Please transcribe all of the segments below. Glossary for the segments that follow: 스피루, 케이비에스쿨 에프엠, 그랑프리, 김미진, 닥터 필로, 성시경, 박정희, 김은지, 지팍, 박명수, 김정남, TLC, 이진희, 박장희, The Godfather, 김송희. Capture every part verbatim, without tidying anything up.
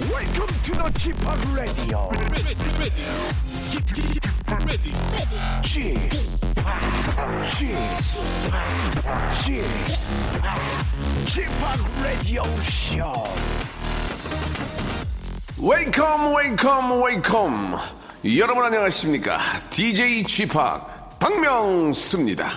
Welcome to the 지팍 Radio. Ready, ready, ready, ready. 지팍, 지팍, 지팍, 지팍 Radio Show. Welcome, welcome, welcome. 여러분 안녕하십니까? 디제이 지팍 박명수입니다.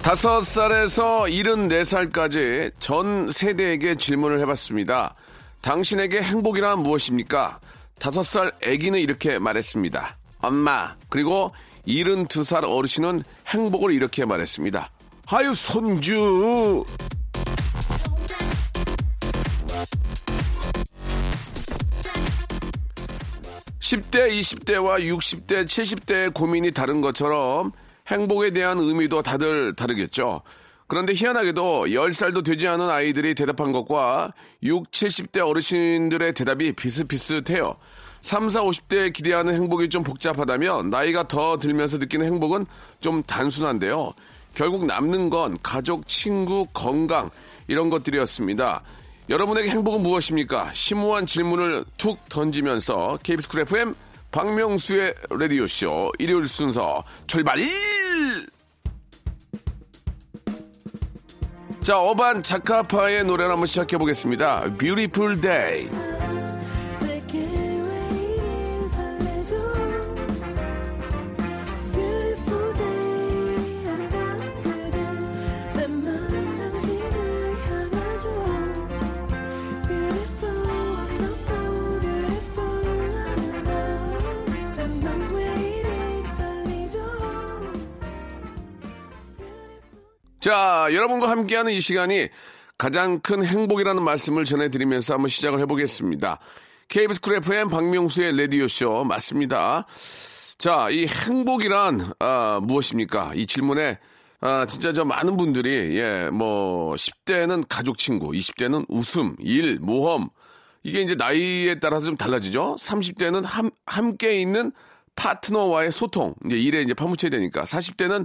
다섯 살에서 일흔네 살까지 전 세대에게 질문을 해봤습니다. 당신에게 행복이란 무엇입니까? 다섯 살 아기는 이렇게 말했습니다. 엄마. 그리고 일흔두 살 어르신은 행복을 이렇게 말했습니다. 아유 손주. 십 대, 이십 대와 육십 대, 칠십 대의 고민이 다른 것처럼 행복에 대한 의미도 다들 다르겠죠. 그런데 희한하게도 열 살도 되지 않은 아이들이 대답한 것과 육, 칠십 대 어르신들의 대답이 비슷비슷해요. 삼, 사, 오십 대에 기대하는 행복이 좀 복잡하다며 나이가 더 들면서 느끼는 행복은 좀 단순한데요. 결국 남는 건 가족, 친구, 건강 이런 것들이었습니다. 여러분에게 행복은 무엇입니까? 심오한 질문을 툭 던지면서 케이비에스쿨 에프엠 박명수의 라디오쇼 일요일 순서 출발. 자, 어반 자카파의 노래를 한번 시작해보겠습니다. Beautiful Day. 자, 여러분과 함께하는 이 시간이 가장 큰 행복이라는 말씀을 전해드리면서 한번 시작을 해보겠습니다. 케이비에스쿨 에프엠 박명수의 라디오쇼 맞습니다. 자, 이 행복이란 아, 무엇입니까? 이 질문에 아, 진짜 저 많은 분들이 예, 뭐 십 대는 가족, 친구, 이십 대는 웃음, 일, 모험 이게 이제 나이에 따라서 좀 달라지죠. 삼십 대는 함, 함께 있는 파트너와의 소통 이제 일에 이제 파묻혀야 되니까 사십 대는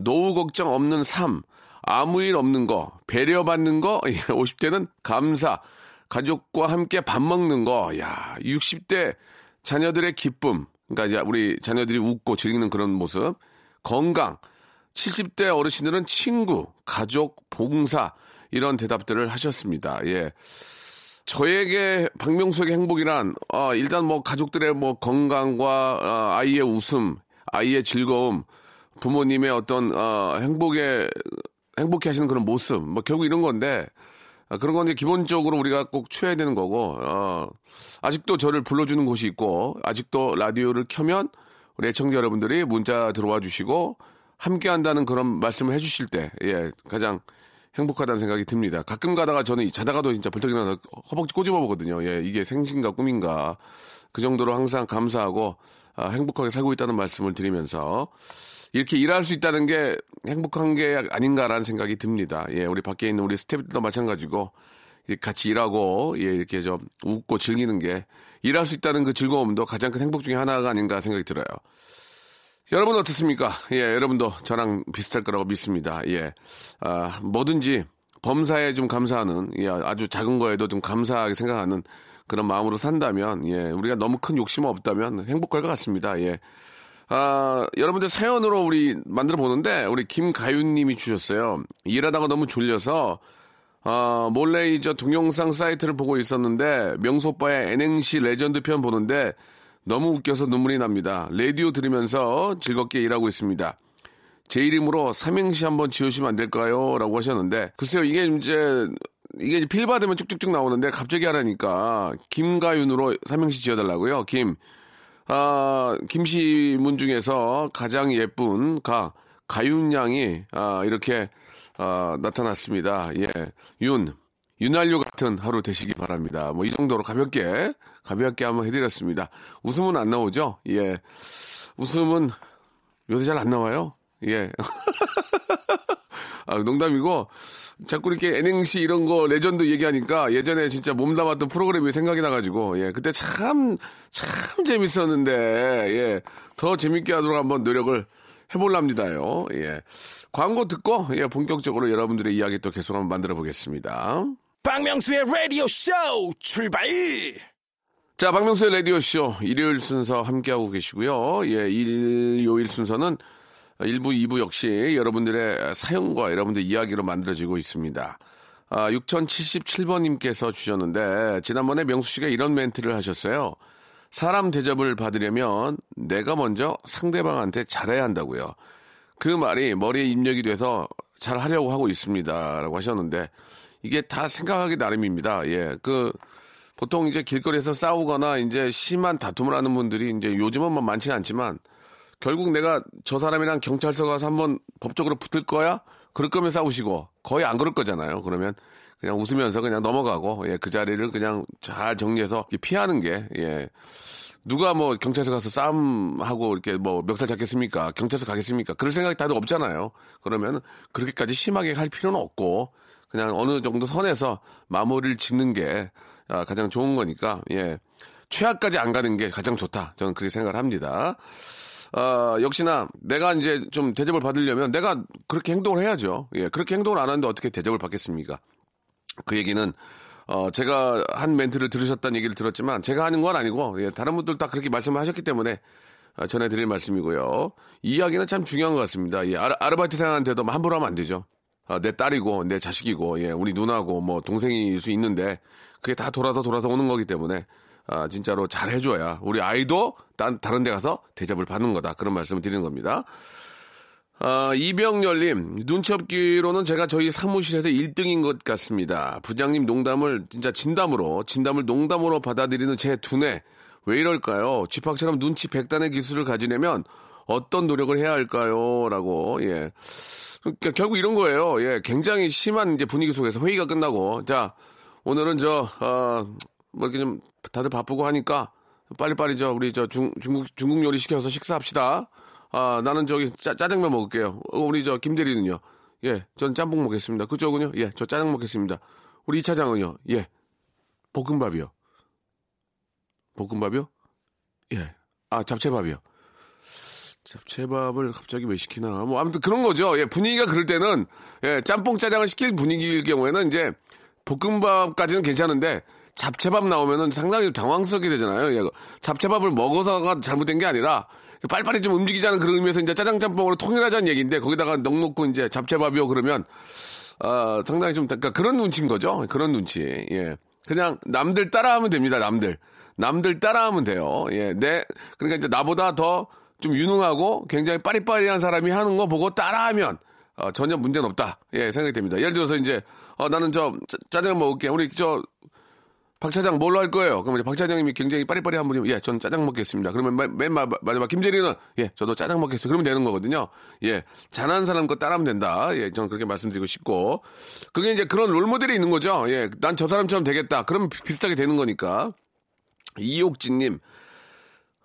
노후 걱정 없는 삶, 아무 일 없는 거, 배려받는 거, 오십 대는 감사, 가족과 함께 밥 먹는 거, 야, 육십 대 자녀들의 기쁨, 그러니까 우리 자녀들이 웃고 즐기는 그런 모습, 건강, 칠십 대 어르신들은 친구, 가족, 봉사, 이런 대답들을 하셨습니다. 예. 저에게 박명수에게 행복이란, 어, 일단 뭐 가족들의 뭐 건강과 어, 아이의 웃음, 아이의 즐거움, 부모님의 어떤 어, 행복에 행복해 하시는 그런 모습, 뭐 결국 이런 건데 아, 그런 건 기본적으로 우리가 꼭 취해야 되는 거고 어, 아직도 저를 불러주는 곳이 있고 아직도 라디오를 켜면 우리 애청자 여러분들이 문자 들어와 주시고 함께한다는 그런 말씀을 해주실 때 예, 가장 행복하다는 생각이 듭니다. 가끔 가다가 저는 자다가도 진짜 벌떡 일어나서 허벅지 꼬집어 보거든요. 예, 이게 생신가 꿈인가 그 정도로 항상 감사하고 아, 행복하게 살고 있다는 말씀을 드리면서. 이렇게 일할 수 있다는 게 행복한 게 아닌가라는 생각이 듭니다. 예, 우리 밖에 있는 우리 스태프들도 마찬가지고 같이 일하고 예, 이렇게 좀 웃고 즐기는 게 일할 수 있다는 그 즐거움도 가장 큰 행복 중에 하나가 아닌가 생각이 들어요. 여러분 어떻습니까? 예, 여러분도 저랑 비슷할 거라고 믿습니다. 예, 아, 뭐든지 범사에 좀 감사하는 예, 아주 작은 거에도 좀 감사하게 생각하는 그런 마음으로 산다면 예, 우리가 너무 큰 욕심 없다면 행복할 것 같습니다. 예. 아, 여러분들 사연으로 우리 만들어 보는데, 우리 김가윤님이 주셨어요. 일하다가 너무 졸려서, 어, 몰래 이 저 동영상 사이트를 보고 있었는데, 명수 오빠의 엔행시 레전드 편 보는데, 너무 웃겨서 눈물이 납니다. 라디오 들으면서 즐겁게 일하고 있습니다. 제 이름으로 삼행시 한번 지으시면 안 될까요? 라고 하셨는데, 글쎄요, 이게 이제, 이게 필 받으면 쭉쭉쭉 나오는데, 갑자기 하라니까, 김가윤으로 삼행시 지어달라고요. 김. 아, 김시문 중에서 가장 예쁜 가, 가윤양이, 아, 이렇게, 아, 나타났습니다. 예. 윤, 윤활유 같은 하루 되시기 바랍니다. 뭐, 이 정도로 가볍게, 가볍게 한번 해드렸습니다. 웃음은 안 나오죠? 예. 웃음은 요새 잘 안 나와요? 예. 아, 농담이고, 자꾸 이렇게 엔행시 이런 거 레전드 얘기하니까 예전에 진짜 몸담았던 프로그램이 생각이 나가지고, 예, 그때 참, 참 재밌었는데, 예, 더 재밌게 하도록 한번 노력을 해볼랍니다요. 예. 광고 듣고, 예, 본격적으로 여러분들의 이야기 또 계속 한번 만들어 보겠습니다. 박명수의 라디오쇼 출발! 자, 박명수의 라디오쇼 일요일 순서 함께하고 계시고요. 예, 일요일 순서는 일 부, 이 부 역시 여러분들의 사연과 여러분들의 이야기로 만들어지고 있습니다. 아, 육천칠십칠 번님께서 주셨는데, 지난번에 명수 씨가 이런 멘트를 하셨어요. 사람 대접을 받으려면 내가 먼저 상대방한테 잘해야 한다고요. 그 말이 머리에 입력이 돼서 잘 하려고 하고 있습니다. 라고 하셨는데, 이게 다 생각하기 나름입니다. 예, 그, 보통 이제 길거리에서 싸우거나 이제 심한 다툼을 하는 분들이 이제 요즘은 많지는 않지만 결국 내가 저 사람이랑 경찰서 가서 한번 법적으로 붙을 거야? 그럴 거면 싸우시고 거의 안 그럴 거잖아요. 그러면 그냥 웃으면서 그냥 넘어가고, 예, 그 자리를 그냥 잘 정리해서 피하는 게, 예. 누가 뭐 경찰서 가서 싸움하고 이렇게 뭐 멱살 잡겠습니까? 경찰서 가겠습니까? 그럴 생각이 다들 없잖아요. 그러면 그렇게까지 심하게 할 필요는 없고 그냥 어느 정도 선에서 마무리를 짓는 게 가장 좋은 거니까, 예. 최악까지 안 가는 게 가장 좋다. 저는 그렇게 생각을 합니다. 어, 역시나 내가 이제 좀 대접을 받으려면 내가 그렇게 행동을 해야죠. 예. 그렇게 행동을 안 하는데 어떻게 대접을 받겠습니까? 그 얘기는, 어, 제가 한 멘트를 들으셨다는 얘기를 들었지만 제가 하는 건 아니고, 예. 다른 분들 다 그렇게 말씀하셨기 때문에 전해드릴 말씀이고요. 이 이야기는 참 중요한 것 같습니다. 예. 아르바이트생한테도 함부로 하면 안 되죠. 아, 내 딸이고, 내 자식이고, 예, 우리 누나고, 뭐, 동생일 수 있는데, 그게 다 돌아서 돌아서 오는 거기 때문에, 아, 진짜로 잘 해줘야, 우리 아이도, 딴, 다른 데 가서 대접을 받는 거다. 그런 말씀을 드리는 겁니다. 아, 이병열님, 눈치 없기로는 제가 저희 사무실에서 일 등인 것 같습니다. 부장님 농담을, 진짜 진담으로, 진담을 농담으로 받아들이는 제 두뇌. 왜 이럴까요? 집학처럼 눈치 백단의 기술을 가지려면, 어떤 노력을 해야 할까요? 라고, 예. 그러니까 결국 이런 거예요. 예. 굉장히 심한 이제 분위기 속에서 회의가 끝나고, 자, 오늘은 저, 어, 뭐 이렇게 좀 다들 바쁘고 하니까, 빨리빨리 저, 우리 저 중, 중국, 중국 요리 시켜서 식사합시다. 아, 나는 저기 짜, 짜장면 먹을게요. 어, 우리 저 김대리는요? 예. 전 짬뽕 먹겠습니다. 그쪽은요? 예. 저 짜장 먹겠습니다. 우리 이 차장은요? 예. 볶음밥이요. 볶음밥이요? 예. 아, 잡채밥이요. 잡채밥을 갑자기 왜 시키나. 뭐, 아무튼 그런 거죠. 예, 분위기가 그럴 때는, 예, 짬뽕 짜장을 시킬 분위기일 경우에는 이제, 볶음밥까지는 괜찮은데, 잡채밥 나오면은 상당히 당황스럽게 되잖아요. 예, 잡채밥을 먹어서가 잘못된 게 아니라, 빨리빨리 좀 움직이자는 그런 의미에서 이제 짜장짬뽕으로 통일하자는 얘기인데, 거기다가 넋 놓고 이제 잡채밥이요, 그러면, 아, 상당히 좀, 그러니까 그런 눈치인 거죠. 그런 눈치. 예. 그냥 남들 따라하면 됩니다, 남들. 남들 따라하면 돼요. 예, 내, 그러니까 이제 나보다 더, 좀 유능하고 굉장히 빠리빠리한 사람이 하는 거 보고 따라하면 어, 전혀 문제는 없다. 예, 생각이 됩니다. 예를 들어서 이제 어, 나는 저 짜장 먹을게. 우리 저 박 차장 뭘로 할 거예요? 그러면 박 차장님이 굉장히 빠리빠리한 분이면 예, 저는 짜장 먹겠습니다. 그러면 맨, 맨 마지막 김재리는 예, 저도 짜장 먹겠습니다. 그러면 되는 거거든요. 예, 잘하는 사람 거 따라하면 된다. 예, 저는 그렇게 말씀드리고 싶고 그게 이제 그런 롤모델이 있는 거죠. 예, 난 저 사람처럼 되겠다. 그러면 비슷하게 되는 거니까. 이옥진님.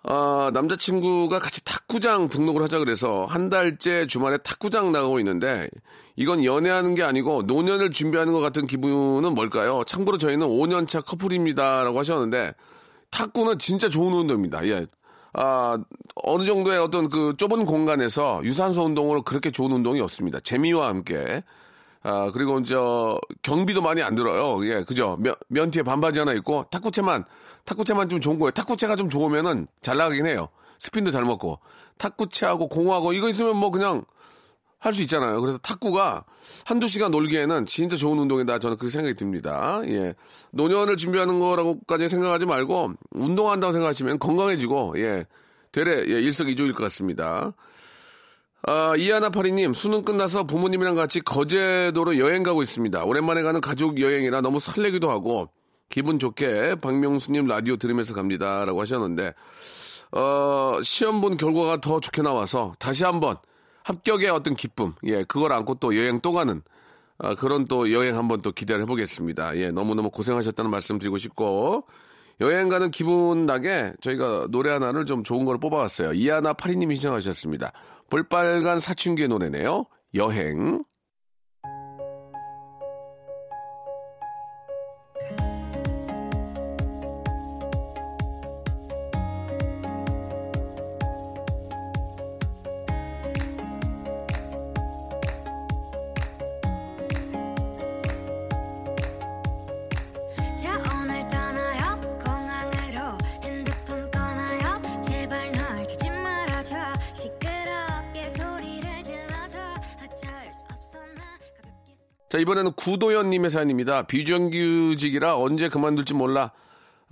아, 어, 남자친구가 같이 탁구장 등록을 하자 그래서 한 달째 주말에 탁구장 나가고 있는데 이건 연애하는 게 아니고 노년을 준비하는 것 같은 기분은 뭘까요? 참고로 저희는 오 년차 커플입니다. 라고 하셨는데 탁구는 진짜 좋은 운동입니다. 예. 아, 어느 정도의 어떤 그 좁은 공간에서 유산소 운동으로 그렇게 좋은 운동이 없습니다. 재미와 함께. 아, 그리고 저 경비도 많이 안 들어요. 예, 그죠? 면, 면티에 반바지 하나 있고 탁구채만 탁구채만 좀 좋은 거예요. 탁구채가 좀 좋으면은 잘 나가긴 해요. 스핀도 잘 먹고 탁구채하고 공하고 이거 있으면 뭐 그냥 할 수 있잖아요. 그래서 탁구가 한두 시간 놀기에는 진짜 좋은 운동이다. 저는 그렇게 생각이 듭니다. 예, 노년을 준비하는 거라고까지 생각하지 말고 운동한다고 생각하시면 건강해지고 예, 되레 예, 일석이조일 것 같습니다. 아, 이하나파리님, 수능 끝나서 부모님이랑 같이 거제도로 여행 가고 있습니다. 오랜만에 가는 가족 여행이라 너무 설레기도 하고, 기분 좋게 박명수님 라디오 들으면서 갑니다. 라고 하셨는데, 어, 시험 본 결과가 더 좋게 나와서 다시 한번 합격의 어떤 기쁨, 예, 그걸 안고 또 여행 또 가는, 아, 그런 또 여행 한번 또 기대를 해보겠습니다. 예, 너무너무 고생하셨다는 말씀 드리고 싶고, 여행 가는 기분 나게 저희가 노래 하나를 좀 좋은 걸 뽑아왔어요. 이하나파리님이 신청하셨습니다. 볼빨간 사춘기의 노래네요. 여행. 자, 이번에는 구도연님의 사연입니다. 비정규직이라 언제 그만둘지 몰라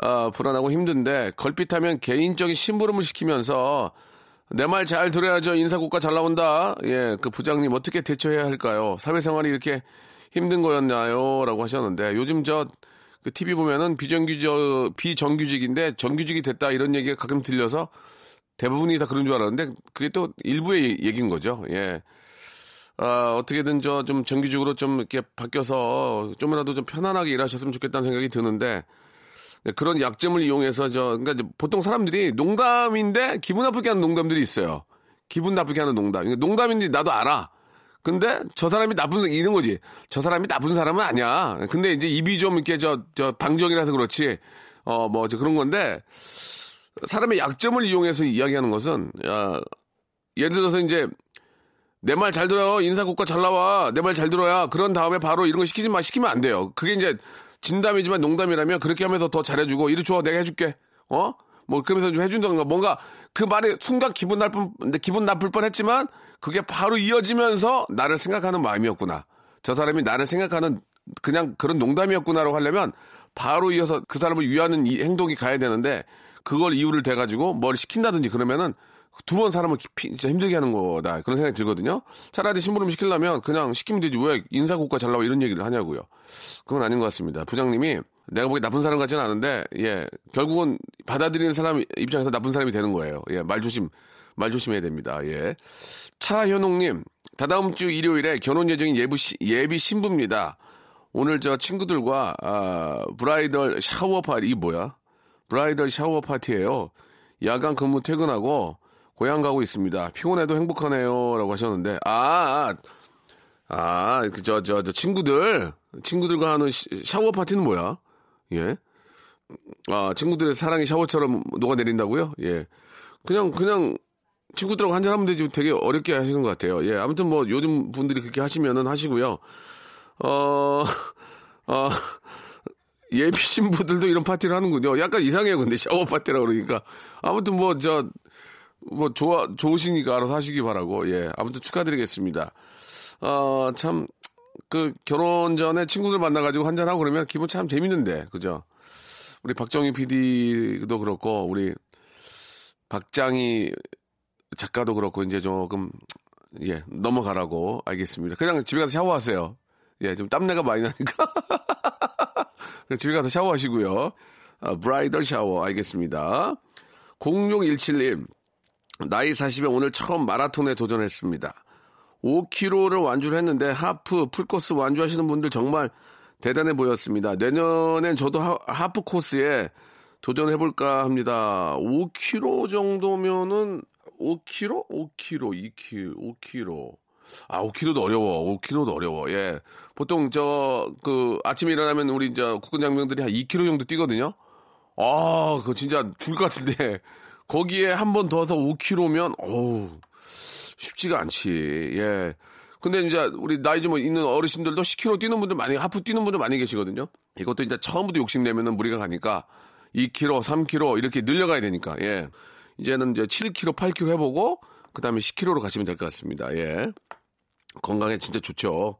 어, 불안하고 힘든데 걸핏하면 개인적인 심부름을 시키면서 내 말 잘 들어야죠. 인사고과 잘 나온다. 예, 그 부장님 어떻게 대처해야 할까요? 사회생활이 이렇게 힘든 거였나요? 라고 하셨는데 요즘 저 그 티비 보면은 비정규직, 비정규직인데 정규직이 됐다 이런 얘기가 가끔 들려서 대부분이 다 그런 줄 알았는데 그게 또 일부의 얘기인 거죠. 예. 아, 어떻게든 저 좀 정규직으로 좀 이렇게 바뀌어서 좀이라도 좀 편안하게 일하셨으면 좋겠다는 생각이 드는데 그런 약점을 이용해서 저, 그러니까 보통 사람들이 농담인데 기분 나쁘게 하는 농담들이 있어요. 기분 나쁘게 하는 농담. 그러니까 농담인지 나도 알아. 근데 저 사람이 나쁜, 이런 거지. 저 사람이 나쁜 사람은 아니야. 근데 이제 입이 좀 이렇게 저, 저 방정이라서 그렇지. 어, 뭐 그런 건데 사람의 약점을 이용해서 이야기하는 것은, 야, 예를 들어서 이제 내 말 잘 들어요. 인사고과 잘 나와. 내 말 잘 들어야. 그런 다음에 바로 이런 거 시키지 마. 시키면 안 돼요. 그게 이제 진담이지만 농담이라면 그렇게 하면서 더 잘해주고 이리 줘 내가 해줄게 어? 뭐 그러면서 좀 해준다든가 뭔가 그 말에 순간 기분 나쁠, 기분 나쁠 뻔했지만 그게 바로 이어지면서 나를 생각하는 마음이었구나 저 사람이 나를 생각하는 그냥 그런 농담이었구나라고 하려면 바로 이어서 그 사람을 위하는 이 행동이 가야 되는데 그걸 이유를 대가지고 뭘 시킨다든지 그러면은 두 번 사람을 진짜 힘들게 하는 거다 그런 생각이 들거든요. 차라리 심부름 시키려면 그냥 시키면 되지 왜 인사고과 잘 나와 이런 얘기를 하냐고요. 그건 아닌 것 같습니다. 부장님이 내가 보기 나쁜 사람 같지는 않은데 예 결국은 받아들이는 사람 입장에서 나쁜 사람이 되는 거예요. 예 말 조심 말 조심해야 됩니다. 예 차현웅님 다다음 주 일요일에 결혼 예정인 예비 예비 신부입니다. 오늘 저 친구들과 아, 브라이덜 샤워 파티 이 뭐야? 브라이덜 샤워 파티예요. 야간 근무 퇴근하고 고향 가고 있습니다. 피곤해도 행복하네요. 라고 하셨는데, 아, 아, 아 저, 저, 저, 친구들, 친구들과 하는 시, 샤워 파티는 뭐야? 예. 아, 친구들의 사랑이 샤워처럼 녹아내린다고요? 예. 그냥, 그냥, 친구들하고 한잔하면 되지 되게 어렵게 하시는 것 같아요. 예. 아무튼 뭐, 요즘 분들이 그렇게 하시면은 하시고요. 어, 어, 예비 신부들도 이런 파티를 하는군요. 약간 이상해요. 근데 샤워 파티라고 그러니까. 아무튼 뭐, 저, 뭐, 좋아, 좋으시니까 알아서 하시기 바라고, 예. 아무튼 축하드리겠습니다. 어, 참, 그, 결혼 전에 친구들 만나가지고 한잔하고 그러면 기분 참 재밌는데, 그죠? 우리 박정희 피디도 그렇고, 우리 박장희 작가도 그렇고, 이제 조금, 예, 넘어가라고, 알겠습니다. 그냥 집에 가서 샤워하세요. 예, 좀 땀내가 많이 나니까. 집에 가서 샤워하시고요. 아, 브라이덜 샤워, 알겠습니다. 공육일칠님. 나이 사십에 오늘 처음 마라톤에 도전했습니다. 오 킬로미터를 완주를 했는데 하프, 풀코스 완주하시는 분들 정말 대단해 보였습니다. 내년엔 저도 하, 하프 코스에 도전해볼까 합니다. 오 킬로미터 정도면은 오 킬로미터? 오 킬로미터, 이 킬로미터, 오 킬로미터. 아, 오 킬로미터도 어려워. 오 킬로미터도 어려워. 예. 보통 저, 그, 아침에 일어나면 우리 저 국군 장병들이 한 이 킬로미터 정도 뛰거든요. 아, 그거 진짜 죽을 것 같은데. 거기에 한 번 더 해서 오 킬로미터면, 어우, 쉽지가 않지. 예. 근데 이제 우리 나이 좀 있는 어르신들도 십 킬로미터 뛰는 분들 많이, 하프 뛰는 분들 많이 계시거든요. 이것도 이제 처음부터 욕심내면은 무리가 가니까 이 킬로미터, 삼 킬로미터 이렇게 늘려가야 되니까, 예. 이제는 이제 칠 킬로미터, 팔 킬로미터 해보고, 그 다음에 십 킬로미터로 가시면 될 것 같습니다. 예. 건강에 진짜 좋죠.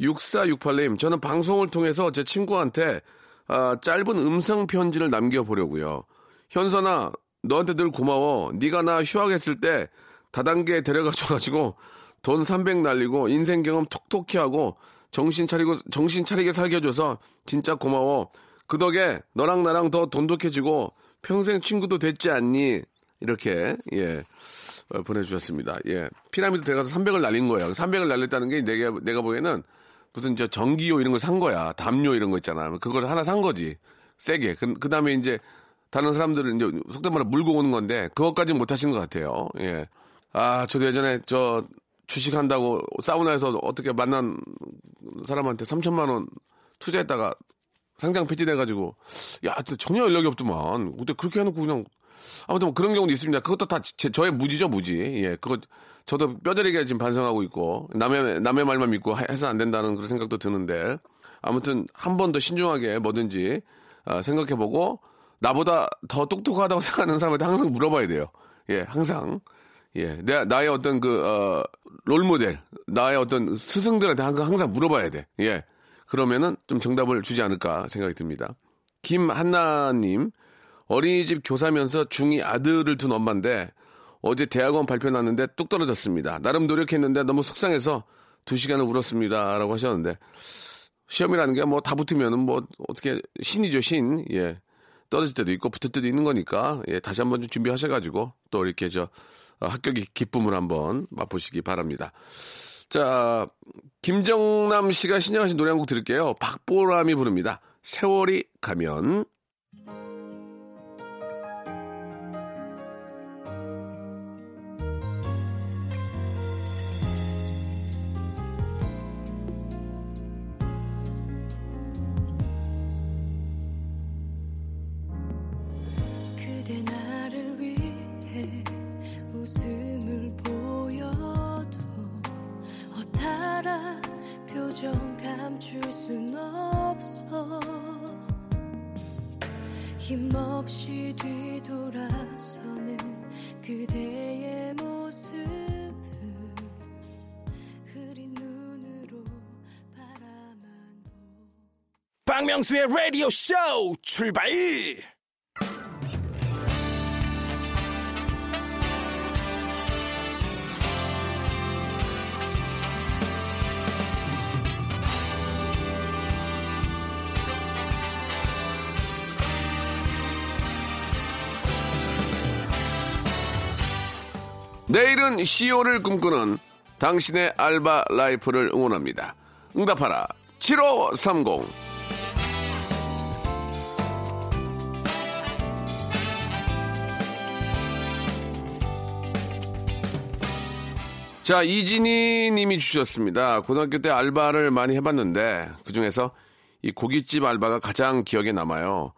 육사육팔님, 저는 방송을 통해서 제 친구한테 아, 짧은 음성편지를 남겨보려고요. 현선아, 너한테 늘 고마워. 네가 나 휴학했을 때 다단계에 데려가줘가지고 돈 삼백 날리고 인생 경험 톡톡히 하고 정신 차리고 정신 차리게 살겨줘서 진짜 고마워. 그 덕에 너랑 나랑 더 돈독해지고 평생 친구도 됐지 않니? 이렇게 예 보내주셨습니다. 예 피라미드 들어가서 삼백을 날린 거야. 삼백을 날렸다는 게 내가 내가 보기에는 무슨 저 전기요 이런 걸 산 거야. 담요 이런 거 있잖아. 그걸 하나 산 거지. 세게. 그 그다음에 이제 다른 사람들은 이제 속된 말로 물고 오는 건데 그것까지는 못 하신 것 같아요. 예, 아 저도 예전에 저 주식한다고 사우나에서 어떻게 만난 사람한테 삼천만 원 투자했다가 상장 폐지돼가지고 야 전혀 연락이 없더만. 그때 그렇게 해놓고 그냥 아무튼 뭐 그런 경우도 있습니다. 그것도 다 제, 저의 무지죠 무지. 예, 그거 저도 뼈저리게 지금 반성하고 있고 남의 남의 말만 믿고 해서 안 된다는 그런 생각도 드는데 아무튼 한 번 더 신중하게 뭐든지 아, 생각해보고. 나보다 더 똑똑하다고 생각하는 사람한테 항상 물어봐야 돼요. 예, 항상. 예, 내 나의 어떤 그 어, 롤모델, 나의 어떤 스승들한테 항상 물어봐야 돼. 예, 그러면은 좀 정답을 주지 않을까 생각이 듭니다. 김한나님, 어린이집 교사면서 중이 아들을 둔 엄마인데 어제 대학원 발표 났는데 뚝 떨어졌습니다. 나름 노력했는데 너무 속상해서 두 시간을 울었습니다. 라고 하셨는데, 시험이라는 게 뭐 다 붙으면은 뭐 어떻게 신이죠, 신. 예. 떨어질 때도 있고 붙을 때도 있는 거니까, 예. 다시 한번 좀 준비하셔가지고 또 이렇게 저 합격의 기쁨을 한번 맛보시기 바랍니다. 자, 김정남 씨가 신청하신 노래 한 곡 들을게요. 박보람이 부릅니다. 세월이 가면. 감출 순 없어 힘없이 뒤돌아서는 그대의 모습을 흐린 눈으로 바라만 보. 박명수의 라디오 쇼 출발! 내일은 씨이오를 꿈꾸는 당신의 알바 라이프를 응원합니다. 응답하라 칠오삼공. 자, 이진희 님이 주셨습니다. 고등학교 때 알바를 많이 해봤는데 그중에서 이 고깃집 알바가 가장 기억에 남아요.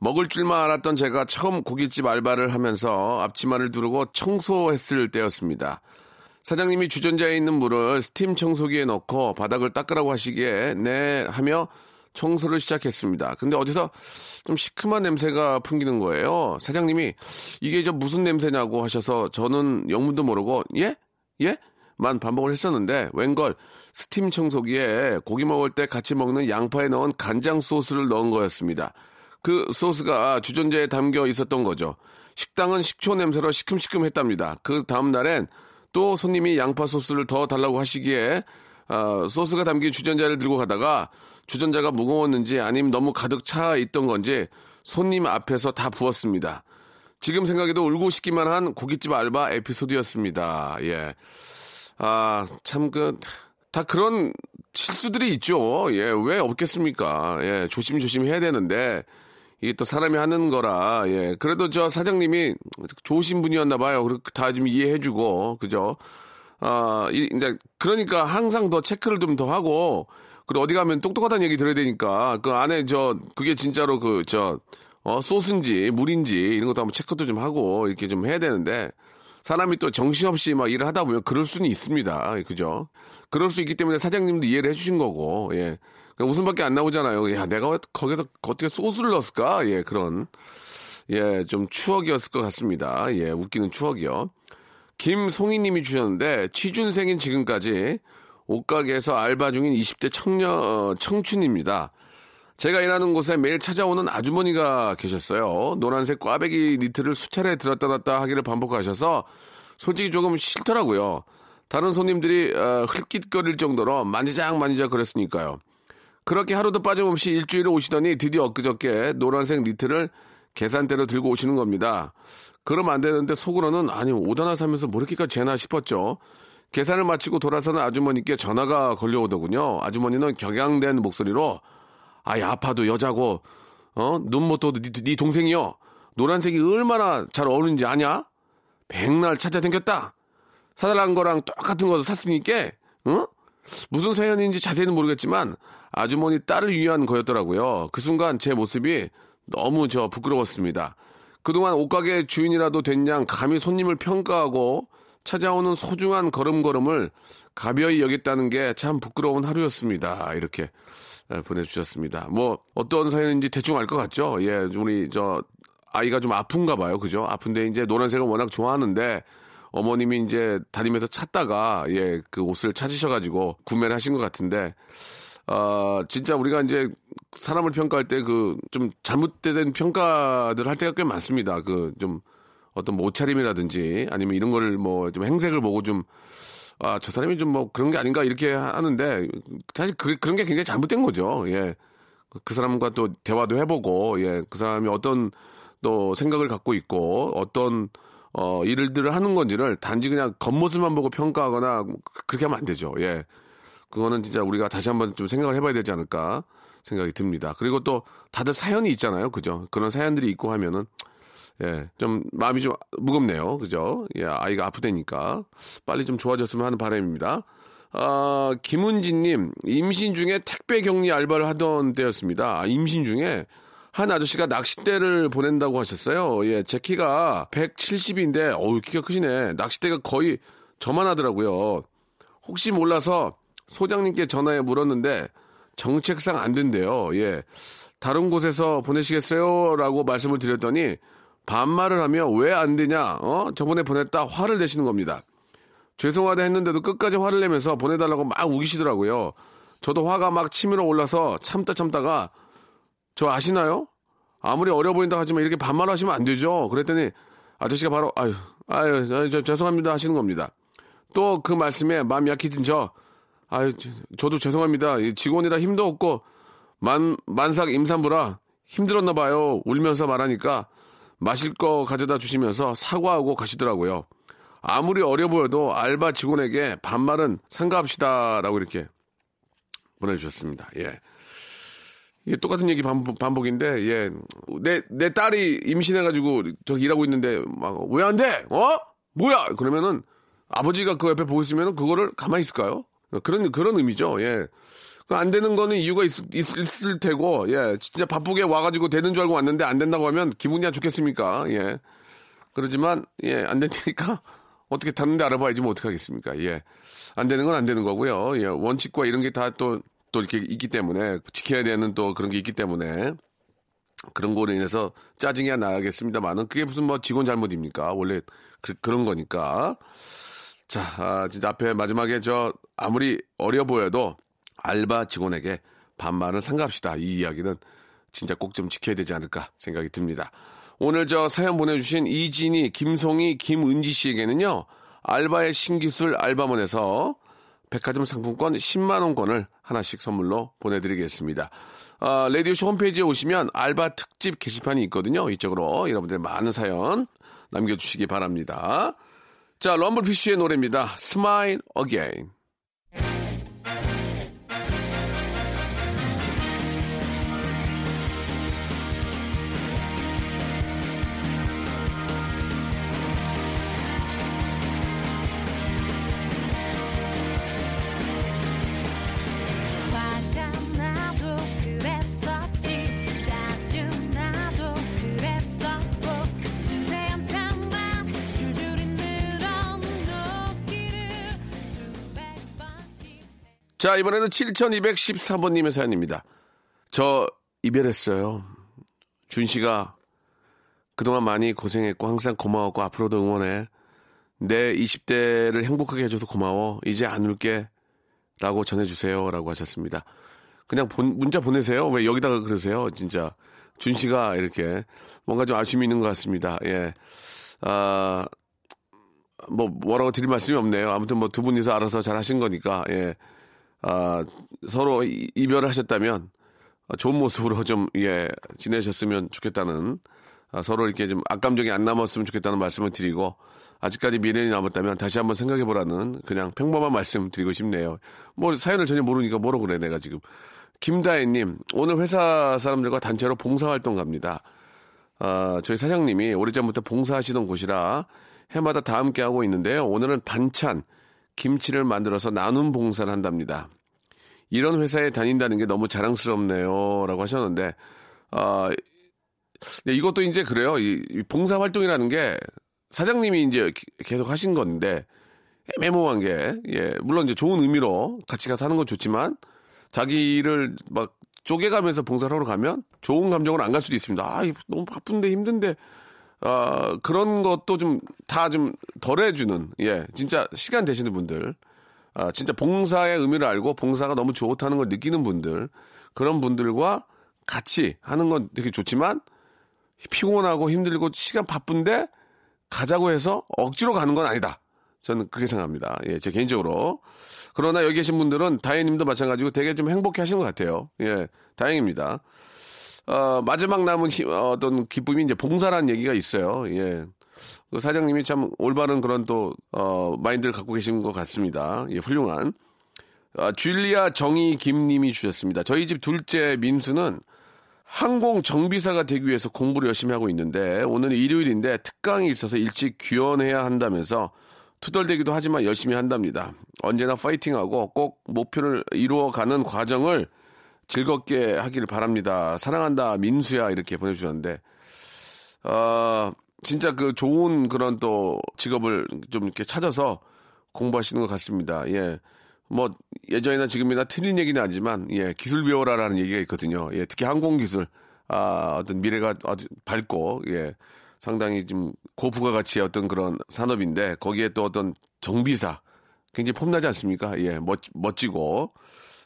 먹을 줄만 알았던 제가 처음 고깃집 알바를 하면서 앞치마를 두르고 청소했을 때였습니다. 사장님이 주전자에 있는 물을 스팀 청소기에 넣고 바닥을 닦으라고 하시기에 네 하며 청소를 시작했습니다. 근데 어디서 좀 시큼한 냄새가 풍기는 거예요. 사장님이 이게 저 무슨 냄새냐고 하셔서 저는 영문도 모르고 예? 예? 만 반복을 했었는데 웬걸 스팀 청소기에 고기 먹을 때 같이 먹는 양파에 넣은 간장 소스를 넣은 거였습니다. 그 소스가 주전자에 담겨 있었던 거죠. 식당은 식초 냄새로 시큼시큼했답니다. 그 다음 날엔 또 손님이 양파 소스를 더 달라고 하시기에 어, 소스가 담긴 주전자를 들고 가다가 주전자가 무거웠는지 아니면 너무 가득 차 있던 건지 손님 앞에서 다 부었습니다. 지금 생각해도 울고 싶기만 한 고깃집 알바 에피소드였습니다. 예, 아 참 그 다 그런 실수들이 있죠. 예, 왜 없겠습니까? 예, 조심조심 해야 되는데. 이게 또 사람이 하는 거라, 예. 그래도 저 사장님이 좋으신 분이었나 봐요. 다 좀 이해해주고, 그죠? 아, 이제, 그러니까 항상 더 체크를 좀 더 하고, 그리고 어디 가면 똑똑하다는 얘기 들어야 되니까, 그 안에 저, 그게 진짜로 그, 저, 어, 소스인지, 물인지, 이런 것도 한번 체크도 좀 하고, 이렇게 좀 해야 되는데, 사람이 또 정신없이 막 일을 하다 보면 그럴 수는 있습니다. 그죠? 그럴 수 있기 때문에 사장님도 이해를 해주신 거고, 예. 웃음밖에 안 나오잖아요. 야, 내가 거기서 어떻게 소스를 넣었을까? 예, 그런. 예, 좀 추억이었을 것 같습니다. 예, 웃기는 추억이요. 김송희 님이 주셨는데, 취준생인 지금까지 옷가게에서 알바 중인 이십 대 청년, 청춘입니다. 제가 일하는 곳에 매일 찾아오는 아주머니가 계셨어요. 노란색 꽈배기 니트를 수차례 들었다 놨다 하기를 반복하셔서 솔직히 조금 싫더라고요. 다른 손님들이 흘깃거릴 정도로 만지작 만지작 그랬으니까요. 그렇게 하루도 빠짐없이 일주일에 오시더니 드디어 엊그저께 노란색 니트를 계산대로 들고 오시는 겁니다. 그러면 안 되는데 속으로는 아니 옷 하나 사면서 뭐 이렇게까지 재나 싶었죠. 계산을 마치고 돌아서는 아주머니께 전화가 걸려오더군요. 아주머니는 격양된 목소리로 아이 아파도 여자고 어 눈 못 떠도 네, 네 동생이요. 노란색이 얼마나 잘 어울리는지 아냐? 백날 찾아 댕겼다. 사달란 거랑 똑같은 거 샀으니까 응? 무슨 사연인지 자세히는 모르겠지만 아주머니 딸을 위한 거였더라고요. 그 순간 제 모습이 너무 저 부끄러웠습니다. 그동안 옷가게 주인이라도 된 양 감히 손님을 평가하고 찾아오는 소중한 걸음걸음을 가벼이 여겼다는 게 참 부끄러운 하루였습니다. 이렇게 보내주셨습니다. 뭐 어떤 사연인지 대충 알 것 같죠? 예, 우리 저 아이가 좀 아픈가 봐요. 그죠? 아픈데 이제 노란색을 워낙 좋아하는데 어머님이 이제 다니면서 찾다가 예, 그 옷을 찾으셔가지고 구매를 하신 것 같은데, 아, 진짜 우리가 이제 사람을 평가할 때 그 좀 잘못된 평가들 할 때가 꽤 많습니다. 그 좀 어떤 뭐 옷차림이라든지 아니면 이런 거를 뭐 좀 행색을 보고 좀 아, 저 사람이 좀 뭐 그런 게 아닌가 이렇게 하는데 사실 그, 그런 게 굉장히 잘못된 거죠. 예. 그 사람과 또 대화도 해보고, 예. 그 사람이 어떤 또 생각을 갖고 있고 어떤 어, 일들을 하는 건지를 단지 그냥 겉모습만 보고 평가하거나 그렇게 하면 안 되죠. 예. 그거는 진짜 우리가 다시 한번 좀 생각을 해봐야 되지 않을까 생각이 듭니다. 그리고 또 다들 사연이 있잖아요. 그죠? 그런 사연들이 있고 하면은, 예, 좀 마음이 좀 무겁네요. 그죠? 예, 아이가 아프다니까 빨리 좀 좋아졌으면 하는 바람입니다. 아, 김은지님, 임신 중에 택배 격리 알바를 하던 때였습니다. 아, 임신 중에 한 아저씨가 낚싯대를 보낸다고 하셨어요. 예, 제 키가 백칠십인데, 어우, 키가 크시네. 낚싯대가 거의 저만 하더라고요. 혹시 몰라서 소장님께 전화해 물었는데 정책상 안 된대요. 예, 다른 곳에서 보내시겠어요?라고 말씀을 드렸더니 반말을 하며 왜 안 되냐? 어, 저번에 보냈다 화를 내시는 겁니다. 죄송하다 했는데도 끝까지 화를 내면서 보내달라고 막 우기시더라고요. 저도 화가 막 치밀어 올라서 참다 참다가 저 아시나요? 아무리 어려 보인다 하지만 이렇게 반말하시면 안 되죠. 그랬더니 아저씨가 바로 아유 아유 저, 저, 죄송합니다 하시는 겁니다. 또 그 말씀에 마음 약해진 저. 아유, 저도 죄송합니다. 직원이라 힘도 없고 만 만삭 임산부라 힘들었나 봐요. 울면서 말하니까 마실 거 가져다 주시면서 사과하고 가시더라고요. 아무리 어려 보여도 알바 직원에게 반말은 삼가합시다라고 이렇게 보내주셨습니다. 예, 이게 똑같은 얘기 반복, 반복인데, 예, 내 내 딸이 임신해가지고 저 일하고 있는데 막 왜 안 돼? 어? 뭐야? 그러면은 아버지가 그 옆에 보고 있으면 그거를 가만히 있을까요? 그런, 그런 의미죠, 예. 안 되는 거는 이유가 있, 있, 있을 테고, 예. 진짜 바쁘게 와가지고 되는 줄 알고 왔는데 안 된다고 하면 기분이 안 좋겠습니까, 예. 그러지만, 예, 안 된다니까 어떻게 다른 데 알아봐야지 뭐 어떡하겠습니까, 예. 안 되는 건 안 되는 거고요, 예. 원칙과 이런 게 다 또, 또 이렇게 있기 때문에, 지켜야 되는 또 그런 게 있기 때문에, 그런 거로 인해서 짜증이 나겠습니다만은 그게 무슨 뭐 직원 잘못입니까? 원래 그, 그런 거니까. 자, 아, 진짜 앞에 마지막에 저 아무리 어려 보여도 알바 직원에게 반말은 삼가합시다. 이 이야기는 진짜 꼭 좀 지켜야 되지 않을까 생각이 듭니다. 오늘 저 사연 보내주신 이진희, 김송희, 김은지 씨에게는요. 알바의 신기술 알바몬에서 백화점 상품권 십만 원권을 하나씩 선물로 보내드리겠습니다. 아, 라디오쇼 홈페이지에 오시면 알바 특집 게시판이 있거든요. 이쪽으로 여러분들 많은 사연 남겨주시기 바랍니다. 자, 럼블피쉬의 노래입니다. Smile Again. 자, 이번에는 칠천이백십사 번님의 사연입니다. 저 이별했어요. 준씨가 그동안 많이 고생했고 항상 고마웠고 앞으로도 응원해. 내 이십 대를 행복하게 해줘서 고마워. 이제 안 울게 라고 전해주세요 라고 하셨습니다. 그냥 본, 문자 보내세요. 왜 여기다가 그러세요? 진짜 준씨가 이렇게 뭔가 좀 아쉬움이 있는 것 같습니다. 예, 아, 뭐 뭐라고 드릴 말씀이 없네요. 아무튼 뭐 두 분이서 알아서 잘 하신 거니까, 예, 아, 서로 이, 이별을 하셨다면 좋은 모습으로 좀, 예, 지내셨으면 좋겠다는, 아, 서로 이렇게 좀 악감정이 안 남았으면 좋겠다는 말씀을 드리고, 아직까지 미련이 남았다면 다시 한번 생각해보라는 그냥 평범한 말씀 드리고 싶네요. 뭐 사연을 전혀 모르니까 뭐라고 그래 내가 지금. 김다혜님, 오늘 회사 사람들과 단체로 봉사활동 갑니다. 아, 저희 사장님이 오래전부터 봉사하시던 곳이라 해마다 다 함께 하고 있는데요. 오늘은 반찬 김치를 만들어서 나눔 봉사를 한답니다. 이런 회사에 다닌다는 게 너무 자랑스럽네요. 라고 하셨는데, 아, 이것도 이제 그래요. 이 봉사활동이라는 게 사장님이 이제 계속 하신 건데, 애매모호한 게, 예, 물론 이제 좋은 의미로 같이 가서 하는 건 좋지만, 자기를 막 쪼개가면서 봉사를 하러 가면 좋은 감정으로 안 갈 수도 있습니다. 아, 너무 바쁜데 힘든데, 어, 그런 것도 좀 다 좀 덜해주는, 예, 진짜 시간 되시는 분들, 아, 진짜 봉사의 의미를 알고 봉사가 너무 좋다는 걸 느끼는 분들, 그런 분들과 같이 하는 건 되게 좋지만 피곤하고 힘들고 시간 바쁜데 가자고 해서 억지로 가는 건 아니다. 저는 그렇게 생각합니다. 예, 제 개인적으로. 그러나 여기 계신 분들은 다혜님도 마찬가지고 되게 좀 행복해 하시는 것 같아요. 예, 다행입니다. 어, 마지막 남은 히, 어떤 기쁨이 이제 봉사라는 얘기가 있어요. 예. 그 사장님이 참 올바른 그런 또, 어, 마인드를 갖고 계신 것 같습니다. 예, 훌륭한. 아, 줄리아 정희 김님이 주셨습니다. 저희 집 둘째 민수는 항공 정비사가 되기 위해서 공부를 열심히 하고 있는데 오늘은 일요일인데 특강이 있어서 일찍 귀원해야 한다면서 투덜대기도 하지만 열심히 한답니다. 언제나 파이팅하고 꼭 목표를 이루어가는 과정을 즐겁게 하길 바랍니다. 사랑한다, 민수야. 이렇게 보내주셨는데, 어, 진짜 그 좋은 그런 또 직업을 좀 이렇게 찾아서 공부하시는 것 같습니다. 예. 뭐, 예전이나 지금이나 틀린 얘기는 아니지만, 예, 기술 배워라라는 얘기가 있거든요. 예, 특히 항공기술. 아, 어떤 미래가 아주 밝고, 예. 상당히 좀 고부가가치의 어떤 그런 산업인데 거기에 또 어떤 정비사 굉장히 폼나지 않습니까? 예, 멋 멋지고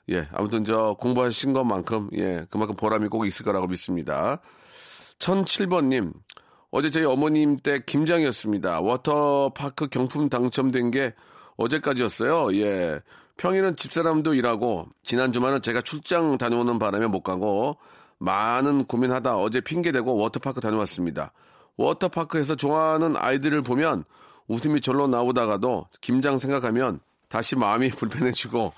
예 아무튼 저 공부하신 것만큼 예 그만큼 보람이 꼭 있을 거라고 믿습니다. 천칠 번님 어제 저희 어머님 댁 김장이었습니다. 워터파크 경품 당첨된 게 어제까지였어요. 예 평일은 집사람도 일하고 지난 주말은 제가 출장 다녀오는 바람에 못 가고 많은 고민하다 어제 핑계대고 워터파크 다녀왔습니다. 워터파크에서 좋아하는 아이들을 보면 웃음이 절로 나오다가도 김장 생각하면 다시 마음이 불편해지고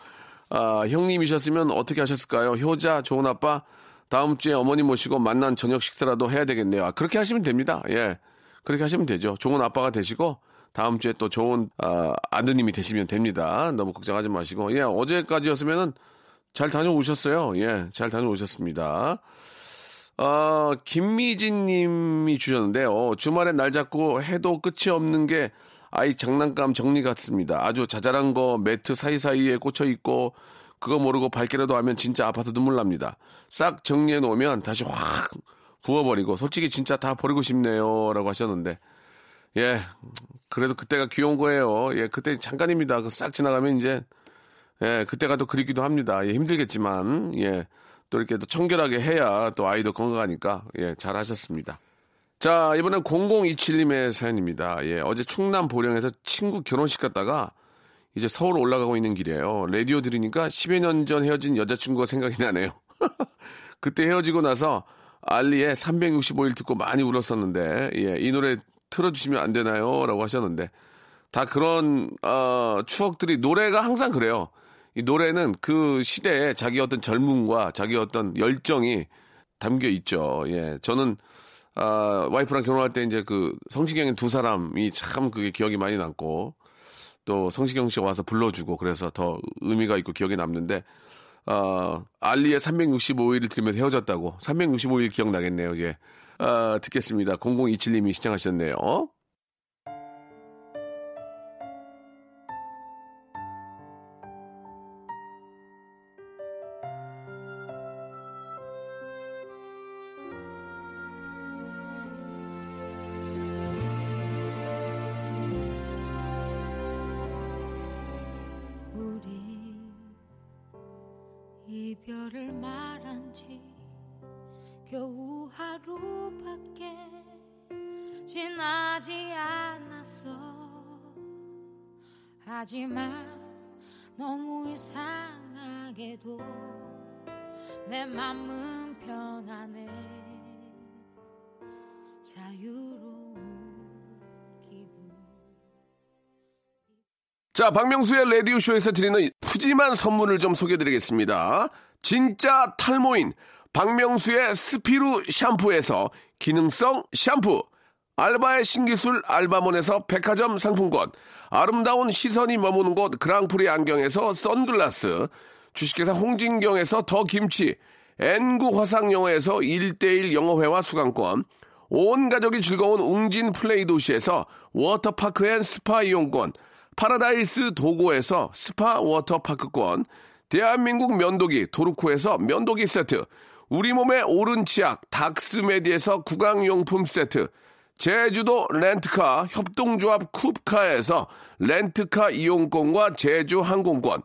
아, 형님이셨으면 어떻게 하셨을까요? 효자, 좋은 아빠, 다음 주에 어머니 모시고 만난 저녁 식사라도 해야 되겠네요. 아, 그렇게 하시면 됩니다. 예, 그렇게 하시면 되죠. 좋은 아빠가 되시고 다음 주에 또 좋은 아, 아드님이 되시면 됩니다. 너무 걱정하지 마시고 예, 어제까지였으면은 잘 다녀오셨어요. 예, 잘 다녀오셨습니다. 어, 김미진 님이 주셨는데요. 주말에 날 잡고 해도 끝이 없는 게 아이 장난감 정리 같습니다. 아주 자잘한 거 매트 사이사이에 꽂혀 있고 그거 모르고 밟기라도 하면 진짜 아파서 눈물 납니다. 싹 정리해 놓으면 다시 확 부어버리고 솔직히 진짜 다 버리고 싶네요. 라고 하셨는데 예, 그래도 그때가 귀여운 거예요. 예, 그때 잠깐입니다. 싹 지나가면 이제 예, 그때가 또 그립기도 합니다. 예, 힘들겠지만 예. 또 이렇게 또 청결하게 해야 또 아이도 건강하니까, 예, 잘 하셨습니다. 자, 이번엔 공공이칠 님의 사연입니다. 예, 어제 충남 보령에서 친구 결혼식 갔다가 이제 서울 올라가고 있는 길이에요. 라디오 들으니까 십여 년 전 헤어진 여자친구가 생각이 나네요. 그때 헤어지고 나서 알리의 삼백육십오 일 듣고 많이 울었었는데, 예, 이 노래 틀어주시면 안 되나요? 라고 하셨는데, 다 그런, 어, 추억들이, 노래가 항상 그래요. 이 노래는 그 시대에 자기 어떤 젊음과 자기 어떤 열정이 담겨 있죠. 예. 저는, 아, 와이프랑 결혼할 때 이제 그 성시경의 두 사람이 참 그게 기억이 많이 남고 또 성시경 씨가 와서 불러주고 그래서 더 의미가 있고 기억에 남는데, 아, 알리의 삼백육십오 일을 들으면서 헤어졌다고. 삼백육십오 일 기억나겠네요. 예. 아, 듣겠습니다. 공공이칠 님이 시청하셨네요. 어? 이별을 말한 지 겨우 하루밖에 지나지 않았어. 하지만 너무 이상하게도 내 맘은 편안해. 자유로운 기분. 자, 박명수의 라디오쇼에서 드리는 푸짐한 선물을 좀 소개해드리겠습니다. 진짜 탈모인 박명수의 스피루 샴푸에서 기능성 샴푸, 알바의 신기술 알바몬에서 백화점 상품권, 아름다운 시선이 머무는 곳 그랑프리 안경에서 선글라스, 주식회사 홍진경에서 더김치, 엔구 화상영어에서 일 대일 영어회화 수강권, 온 가족이 즐거운 웅진 플레이 도시에서 워터파크 앤 스파 이용권, 파라다이스 도고에서 스파 워터파크권, 대한민국 면도기 도루쿠에서 면도기 세트, 우리 몸의 오른 치약 닥스메디에서 구강용품 세트, 제주도 렌트카 협동조합 쿱카에서 렌트카 이용권과 제주 항공권,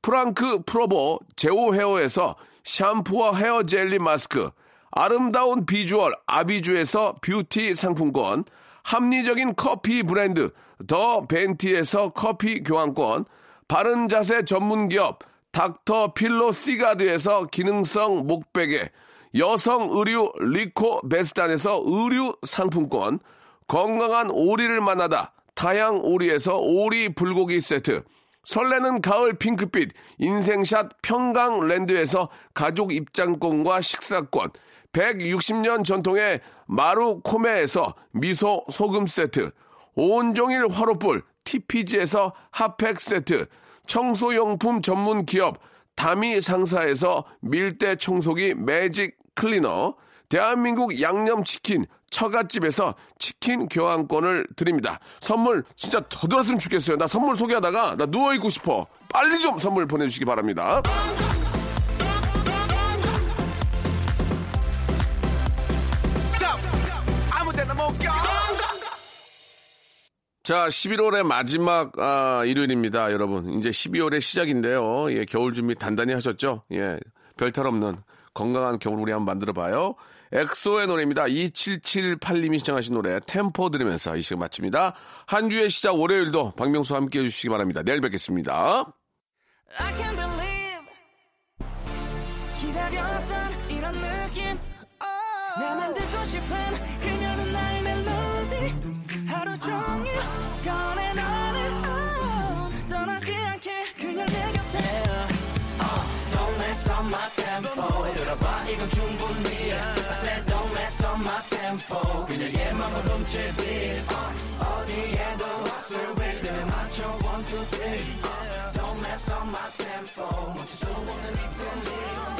프랑크 프로보 제오 헤어에서 샴푸와 헤어 젤리 마스크, 아름다운 비주얼 아비주에서 뷰티 상품권, 합리적인 커피 브랜드 더 벤티에서 커피 교환권, 바른 자세 전문기업 닥터 필로 시가드에서 기능성 목베개, 여성 의류 리코 베스탄에서 의류 상품권, 건강한 오리를 만나다 다양 오리에서 오리 불고기 세트, 설레는 가을 핑크빛 인생샷 평강랜드에서 가족 입장권과 식사권, 백육십 년 전통의 마루코메에서 미소 소금 세트, 온종일 화로불 티피지에서 핫팩 세트, 청소용품 전문 기업 다미 상사에서 밀대 청소기 매직 클리너, 대한민국 양념치킨 처갓집에서 치킨 교환권을 드립니다. 선물 진짜 더 들었으면 좋겠어요. 나 선물 소개하다가 나 누워있고 싶어. 빨리 좀 선물 보내주시기 바랍니다. 자, 십일월의 마지막 아, 일요일입니다, 여러분. 이제 십이월의 시작인데요. 예, 겨울 준비 단단히 하셨죠? 예, 별탈 없는 건강한 겨울 우리 한번 만들어봐요. 엑소의 노래입니다. 이칠칠팔님이 시청하신 노래 템포 들으면서 이 시간 마칩니다. 한 주의 시작 월요일도 박명수와 함께해 주시기 바랍니다. 내일 뵙겠습니다. I can't believe 기다렸던 이런 느낌 oh. 나만 듣고 싶은 그녀는 나의 멜로디 하루 종일 꺼내 너는 oh. 떠나지 않게 그녀 내 곁에 oh. Don't mess up my tempo 들어봐 이건 충분히야 I said don't mess up my tempo 그녀의 맘을 훔칠 빛 어디에도 없을 빛 그녀 맞춰 one two three Don't mess up my tempo 멈출 수 없는 이 분위기